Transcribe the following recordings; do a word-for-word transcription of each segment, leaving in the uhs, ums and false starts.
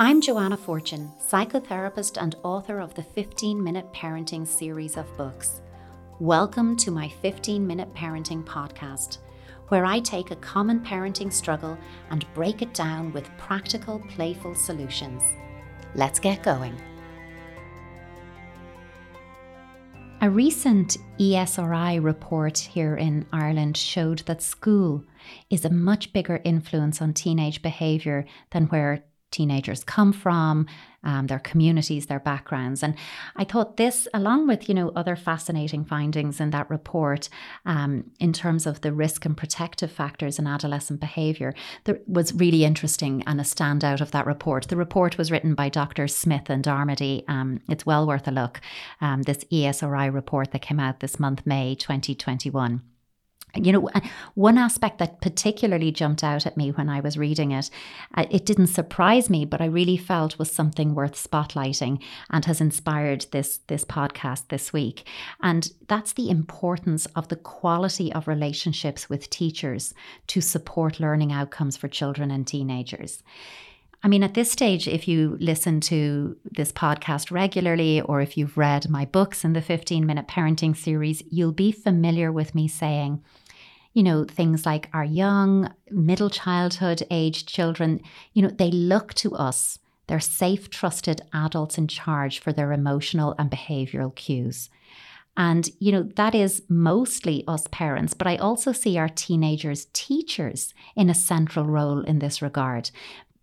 I'm Joanna Fortune, psychotherapist and author of the fifteen minute Parenting series of books. Welcome to my fifteen minute Parenting podcast, where I take a common parenting struggle and break it down with practical, playful solutions. Let's get going. A recent E S R I report here in Ireland showed that school is a much bigger influence on teenage behaviour than where teenagers come from, um, their communities, their backgrounds. And I thought this, along with, you know, other fascinating findings in that report um, in terms of the risk and protective factors in adolescent behaviour, that was really interesting and a standout of that report. The report was written by Doctor Smith and Darmody. Um, it's well worth a look, um, this E S R I report that came out this month, May twenty twenty-one. You know, one aspect that particularly jumped out at me when I was reading it, uh, it didn't surprise me, but I really felt was something worth spotlighting and has inspired this, this podcast this week. And that's the importance of the quality of relationships with teachers to support learning outcomes for children and teenagers. I mean, at this stage, if you listen to this podcast regularly or if you've read my books in the fifteen minute parenting series, you'll be familiar with me saying, you know, things like our young, middle childhood age children, you know, they look to us. They're safe, trusted adults in charge for their emotional and behavioral cues. And, you know, that is mostly us parents, but I also see our teenagers' teachers in a central role in this regard.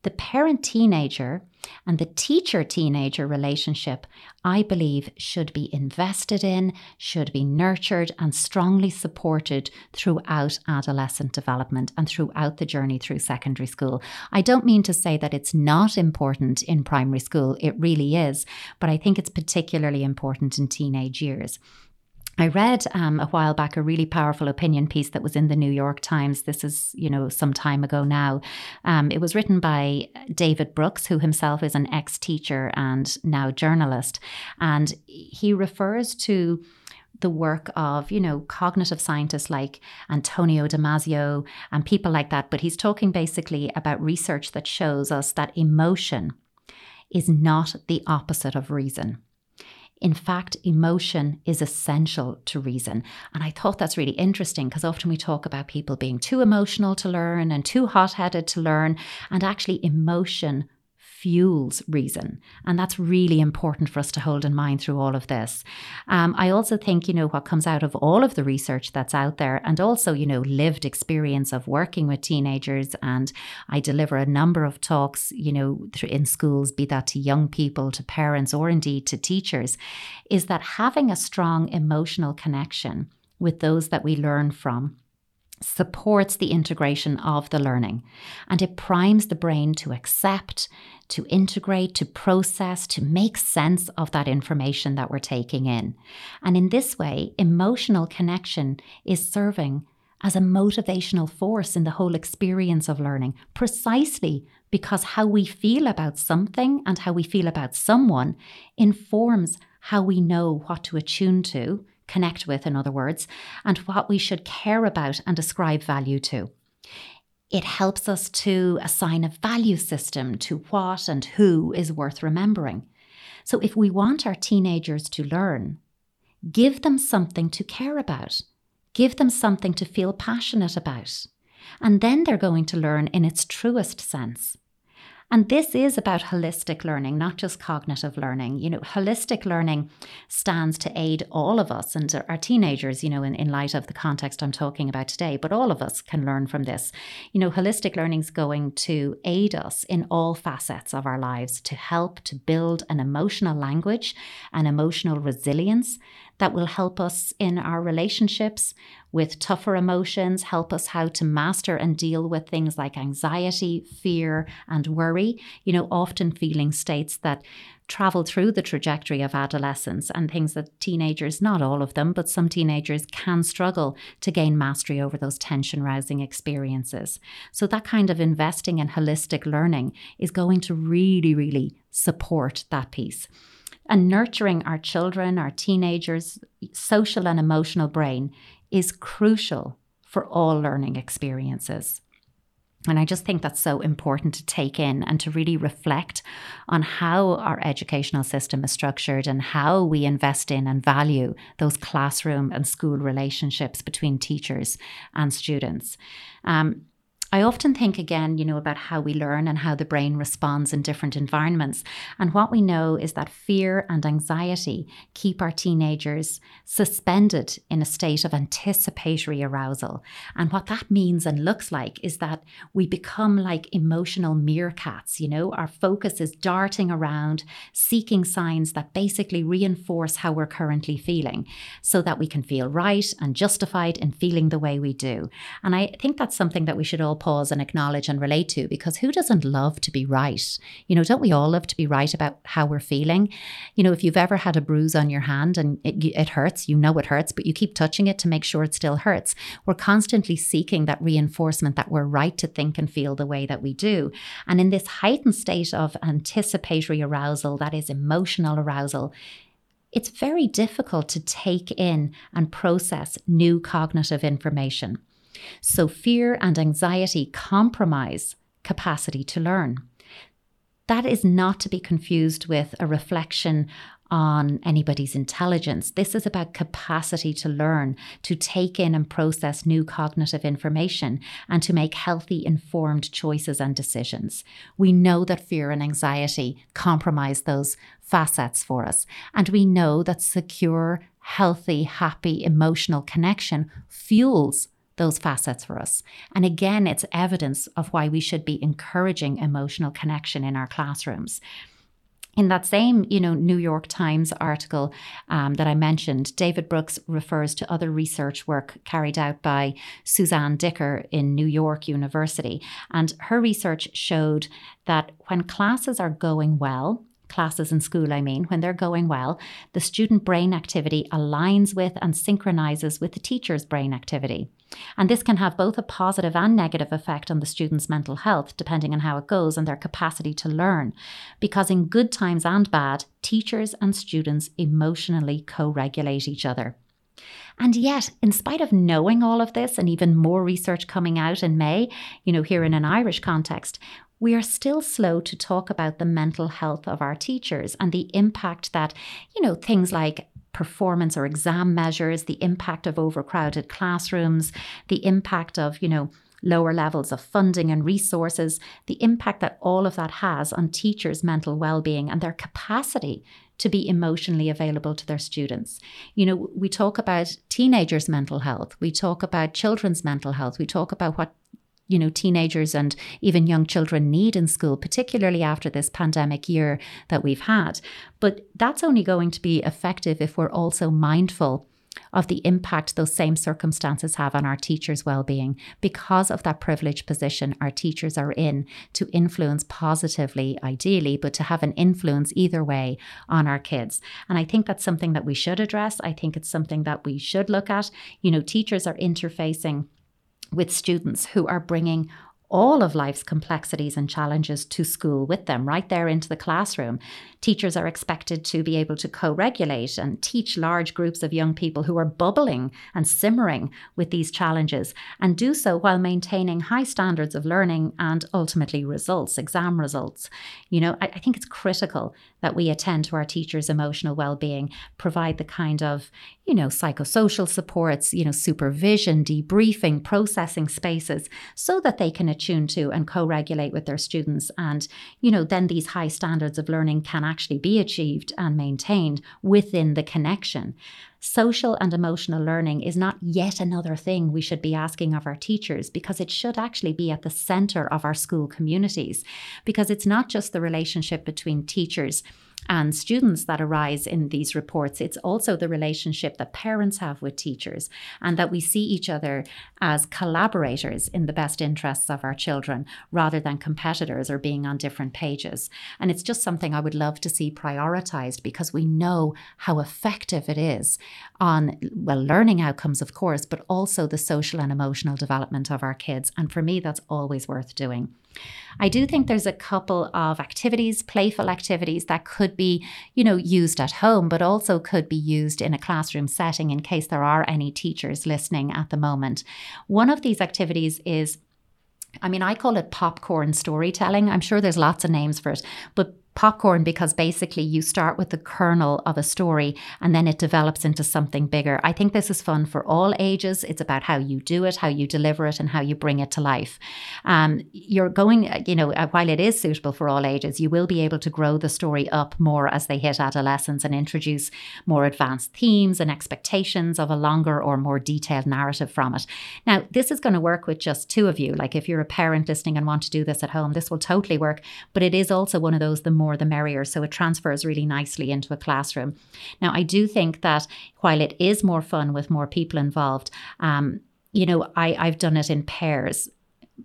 The parent-teenager and the teacher-teenager relationship, I believe, should be invested in, should be nurtured and strongly supported throughout adolescent development and throughout the journey through secondary school. I don't mean to say that it's not important in primary school, it really is, but I think it's particularly important in teenage years. I read um, a while back a really powerful opinion piece that was in the New York Times. This is, you know, some time ago now. Um, it was written by David Brooks, who himself is an ex-teacher and now journalist. And he refers to the work of, you know, cognitive scientists like Antonio Damasio and people like that. But he's talking basically about research that shows us that emotion is not the opposite of reason. In fact, emotion is essential to reason. And I thought that's really interesting because often we talk about people being too emotional to learn and too hot-headed to learn. And actually, emotion fuels reason. And that's really important for us to hold in mind through all of this. Um, I also think, you know, what comes out of all of the research that's out there and also, you know, lived experience of working with teenagers. And I deliver a number of talks, you know, in schools, be that to young people, to parents, or indeed to teachers, is that having a strong emotional connection with those that we learn from supports the integration of the learning, and it primes the brain to accept, to integrate, to process, to make sense of that information that we're taking in. And in this way, emotional connection is serving as a motivational force in the whole experience of learning, precisely because how we feel about something and how we feel about someone informs how we know what to attune to, connect with, in other words, and what we should care about and ascribe value to. It helps us to assign a value system to what and who is worth remembering. So if we want our teenagers to learn, give them something to care about, give them something to feel passionate about, and then they're going to learn in its truest sense. And this is about holistic learning, not just cognitive learning. You know, holistic learning stands to aid all of us and our teenagers, you know, in, in light of the context I'm talking about today, but all of us can learn from this. You know, holistic learning is going to aid us in all facets of our lives to help to build an emotional language, an emotional resilience that will help us in our relationships with tougher emotions, help us how to master and deal with things like anxiety, fear, and worry, you know, often feeling states that travel through the trajectory of adolescence and things that teenagers, not all of them, but some teenagers can struggle to gain mastery over those tension-rousing experiences. So that kind of investing in holistic learning is going to really, really support that piece. And nurturing our children, our teenagers' social and emotional brain is crucial for all learning experiences. And I just think that's so important to take in and to really reflect on how our educational system is structured and how we invest in and value those classroom and school relationships between teachers and students. Um, I often think again, you know, about how we learn and how the brain responds in different environments. And what we know is that fear and anxiety keep our teenagers suspended in a state of anticipatory arousal. And what that means and looks like is that we become like emotional meerkats, you know, our focus is darting around, seeking signs that basically reinforce how we're currently feeling so that we can feel right and justified in feeling the way we do. And I think that's something that we should all pause and acknowledge and relate to, because who doesn't love to be right? You know, don't we all love to be right about how we're feeling? You know, if you've ever had a bruise on your hand and it, it hurts, you know it hurts, but you keep touching it to make sure it still hurts. We're constantly seeking that reinforcement that we're right to think and feel the way that we do. And in this heightened state of anticipatory arousal, that is emotional arousal, it's very difficult to take in and process new cognitive information. So fear and anxiety compromise capacity to learn. That is not to be confused with a reflection on anybody's intelligence. This is about capacity to learn, to take in and process new cognitive information, and to make healthy, informed choices and decisions. We know that fear and anxiety compromise those facets for us. And we know that secure, healthy, happy, emotional connection fuels those facets for us. And again, it's evidence of why we should be encouraging emotional connection in our classrooms. In that same, you know, New York Times article um, that I mentioned, David Brooks refers to other research work carried out by Suzanne Dicker in New York University. And her research showed that when classes are going well, classes in school, I mean, when they're going well, the student brain activity aligns with and synchronizes with the teacher's brain activity. And this can have both a positive and negative effect on the student's mental health, depending on how it goes and their capacity to learn. Because in good times and bad, teachers and students emotionally co-regulate each other. And yet, in spite of knowing all of this and even more research coming out in May, you know, here in an Irish context, we are still slow to talk about the mental health of our teachers and the impact that, you know, things like performance or exam measures, the impact of overcrowded classrooms, the impact of, you know, lower levels of funding and resources, the impact that all of that has on teachers' mental well-being and their capacity to be emotionally available to their students. You know, we talk about teenagers' mental health. We talk about children's mental health. We talk about what you know, teenagers and even young children need in school, particularly after this pandemic year that we've had. But that's only going to be effective if we're also mindful of the impact those same circumstances have on our teachers' well-being, because of that privileged position our teachers are in to influence positively, ideally, but to have an influence either way on our kids. And I think that's something that we should address. I think it's something that we should look at. You know, teachers are interfacing with students who are bringing all of life's complexities and challenges to school with them, right there into the classroom. Teachers are expected to be able to co-regulate and teach large groups of young people who are bubbling and simmering with these challenges, and do so while maintaining high standards of learning and ultimately results, exam results. You know, I, I think it's critical that we attend to our teachers' emotional well-being, provide the kind of, you know, psychosocial supports, you know, supervision, debriefing, processing spaces, so that they can attune to and co-regulate with their students. And, you know, then these high standards of learning can actually be achieved and maintained within the connection. Social and emotional learning is not yet another thing we should be asking of our teachers, because it should actually be at the center of our school communities, because it's not just the relationship between teachers and students that arise in these reports. It's also the relationship that parents have with teachers, and that we see each other as collaborators in the best interests of our children, rather than competitors or being on different pages. And it's just something I would love to see prioritized, because we know how effective it is on, well, learning outcomes, of course, but also the social and emotional development of our kids. And for me, that's always worth doing. I do think there's a couple of activities, playful activities, that could be, you know, used at home, but also could be used in a classroom setting, in case there are any teachers listening at the moment. One of these activities is I mean, I call it popcorn storytelling. I'm sure there's lots of names for it, but popcorn because basically you start with the kernel of a story and then it develops into something bigger. I think this is fun for all ages. It's about how you do it, how you deliver it, and how you bring it to life. Um, you're going, you know, while it is suitable for all ages, you will be able to grow the story up more as they hit adolescence and introduce more advanced themes and expectations of a longer or more detailed narrative from it. Now, this is going to work with just two of you. Like if you're a parent listening and want to do this at home, this will totally work. But it is also one of those the more the merrier. So it transfers really nicely into a classroom. Now, I do think that while it is more fun with more people involved, um, you know, I, I've done it in pairs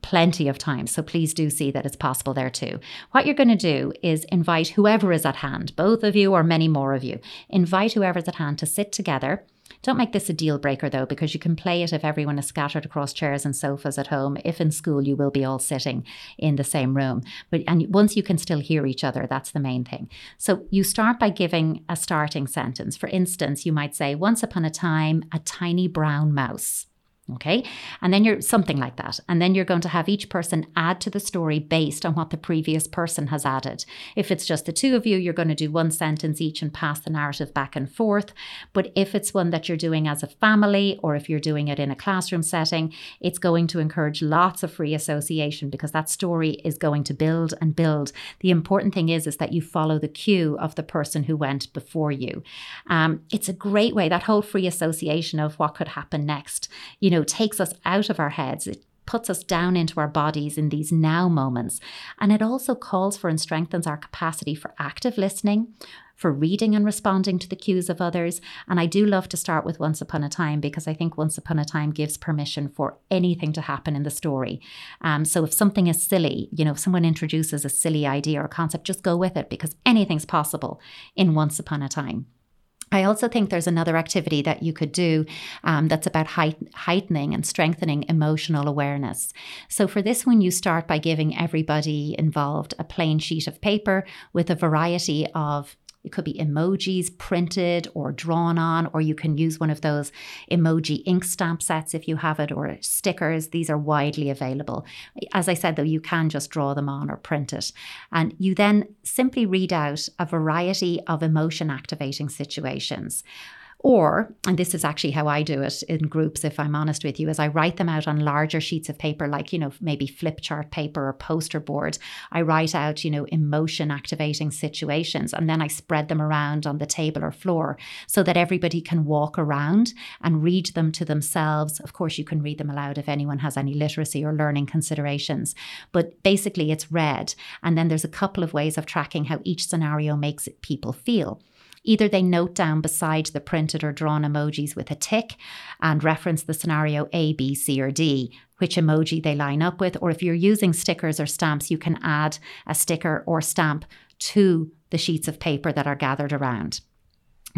plenty of times. So please do see that it's possible there too. What you're going to do is invite whoever is at hand, both of you or many more of you, invite whoever's at hand to sit together. Don't make this a deal breaker, though, because you can play it if everyone is scattered across chairs and sofas at home. If in school, you will be all sitting in the same room. But and once you can still hear each other, that's the main thing. So you start by giving a starting sentence. For instance, you might say, once upon a time, a tiny brown mouse. Okay, and then you're something like that. And then you're going to have each person add to the story based on what the previous person has added. If it's just the two of you, you're going to do one sentence each and pass the narrative back and forth. But if it's one that you're doing as a family or if you're doing it in a classroom setting, it's going to encourage lots of free association because that story is going to build and build. The important thing is, is that you follow the cue of the person who went before you. Um, it's a great way, that whole free association of what could happen next, you know, Know, takes us out of our heads. It puts us down into our bodies in these now moments. And it also calls for and strengthens our capacity for active listening, for reading and responding to the cues of others. And I do love to start with once upon a time because I think once upon a time gives permission for anything to happen in the story. Um, so if something is silly, you know, if someone introduces a silly idea or concept, just go with it because anything's possible in once upon a time. I also think there's another activity that you could do um, that's about height- heightening and strengthening emotional awareness. So for this one, you start by giving everybody involved a plain sheet of paper with a variety of, it could be emojis printed or drawn on, or you can use one of those emoji ink stamp sets if you have it, or stickers. These are widely available. As I said, though, you can just draw them on or print it. And you then simply read out a variety of emotion activating situations. Or, and this is actually how I do it in groups, if I'm honest with you, is I write them out on larger sheets of paper, like, you know, maybe flip chart paper or poster board. I write out, you know, emotion activating situations, and then I spread them around on the table or floor so that everybody can walk around and read them to themselves. Of course, you can read them aloud if anyone has any literacy or learning considerations, but basically it's read. And then there's a couple of ways of tracking how each scenario makes people feel. Either they note down beside the printed or drawn emojis with a tick and reference the scenario A, B, C, or D, which emoji they line up with. Or if you're using stickers or stamps, you can add a sticker or stamp to the sheets of paper that are gathered around.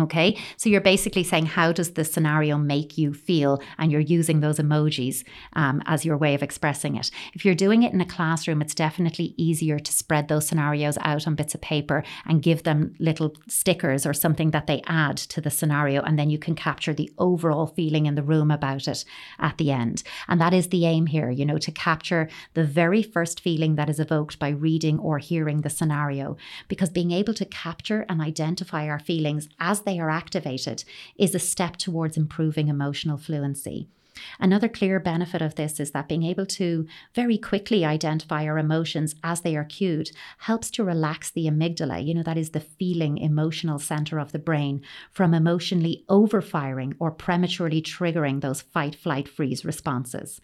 Okay, so you're basically saying, how does this scenario make you feel? And you're using those emojis um, as your way of expressing it. If you're doing it in a classroom, it's definitely easier to spread those scenarios out on bits of paper and give them little stickers or something that they add to the scenario. And then you can capture the overall feeling in the room about it at the end. And that is the aim here, you know, to capture the very first feeling that is evoked by reading or hearing the scenario. Because being able to capture and identify our feelings as they are activated is a step towards improving emotional fluency. Another clear benefit of this is that being able to very quickly identify our emotions as they are cued helps to relax the amygdala, you know, that is the feeling emotional center of the brain, from emotionally overfiring or prematurely triggering those fight, flight, freeze responses.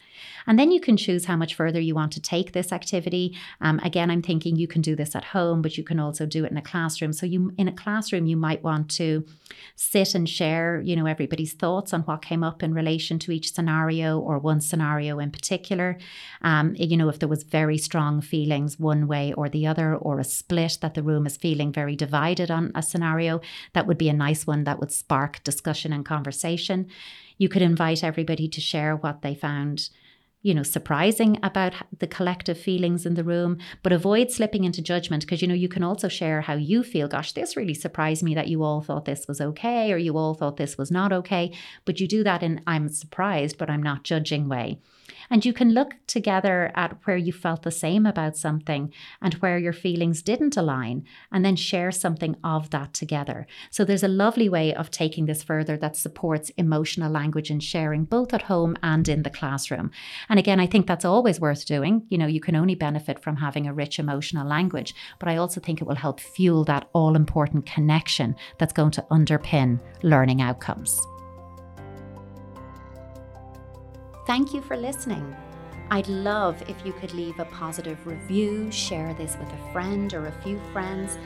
And then you can choose how much further you want to take this activity. Um, again, I'm thinking you can do this at home, but you can also do it in a classroom. So you, in a classroom, you might want to sit and share, you know, everybody's thoughts on what came up in relation to each scenario. Scenario or one scenario in particular. Um, you know, if there was very strong feelings one way or the other, or a split that the room is feeling very divided on a scenario, that would be a nice one that would spark discussion and conversation. You could invite everybody to share what they found, you know, surprising about the collective feelings in the room, but avoid slipping into judgment because, you know, you can also share how you feel. Gosh, this really surprised me that you all thought this was okay, or you all thought this was not okay. But you do that in I'm surprised, but I'm not judging way. And you can look together at where you felt the same about something and where your feelings didn't align, and then share something of that together. So there's a lovely way of taking this further that supports emotional language and sharing, both at home and in the classroom. And again, I think that's always worth doing. You know, you can only benefit from having a rich emotional language, but I also think it will help fuel that all-important connection that's going to underpin learning outcomes. Thank you for listening. I'd love if you could leave a positive review, share this with a friend or a few friends,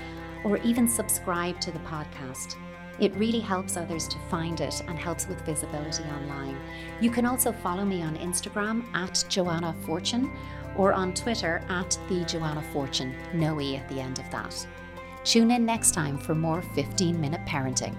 or even subscribe to the podcast. It really helps others to find it and helps with visibility online. You can also follow me on Instagram at Joanna Fortune or on Twitter at the Joanna Fortune, no E at the end of that. Tune in next time for more fifteen minute parenting.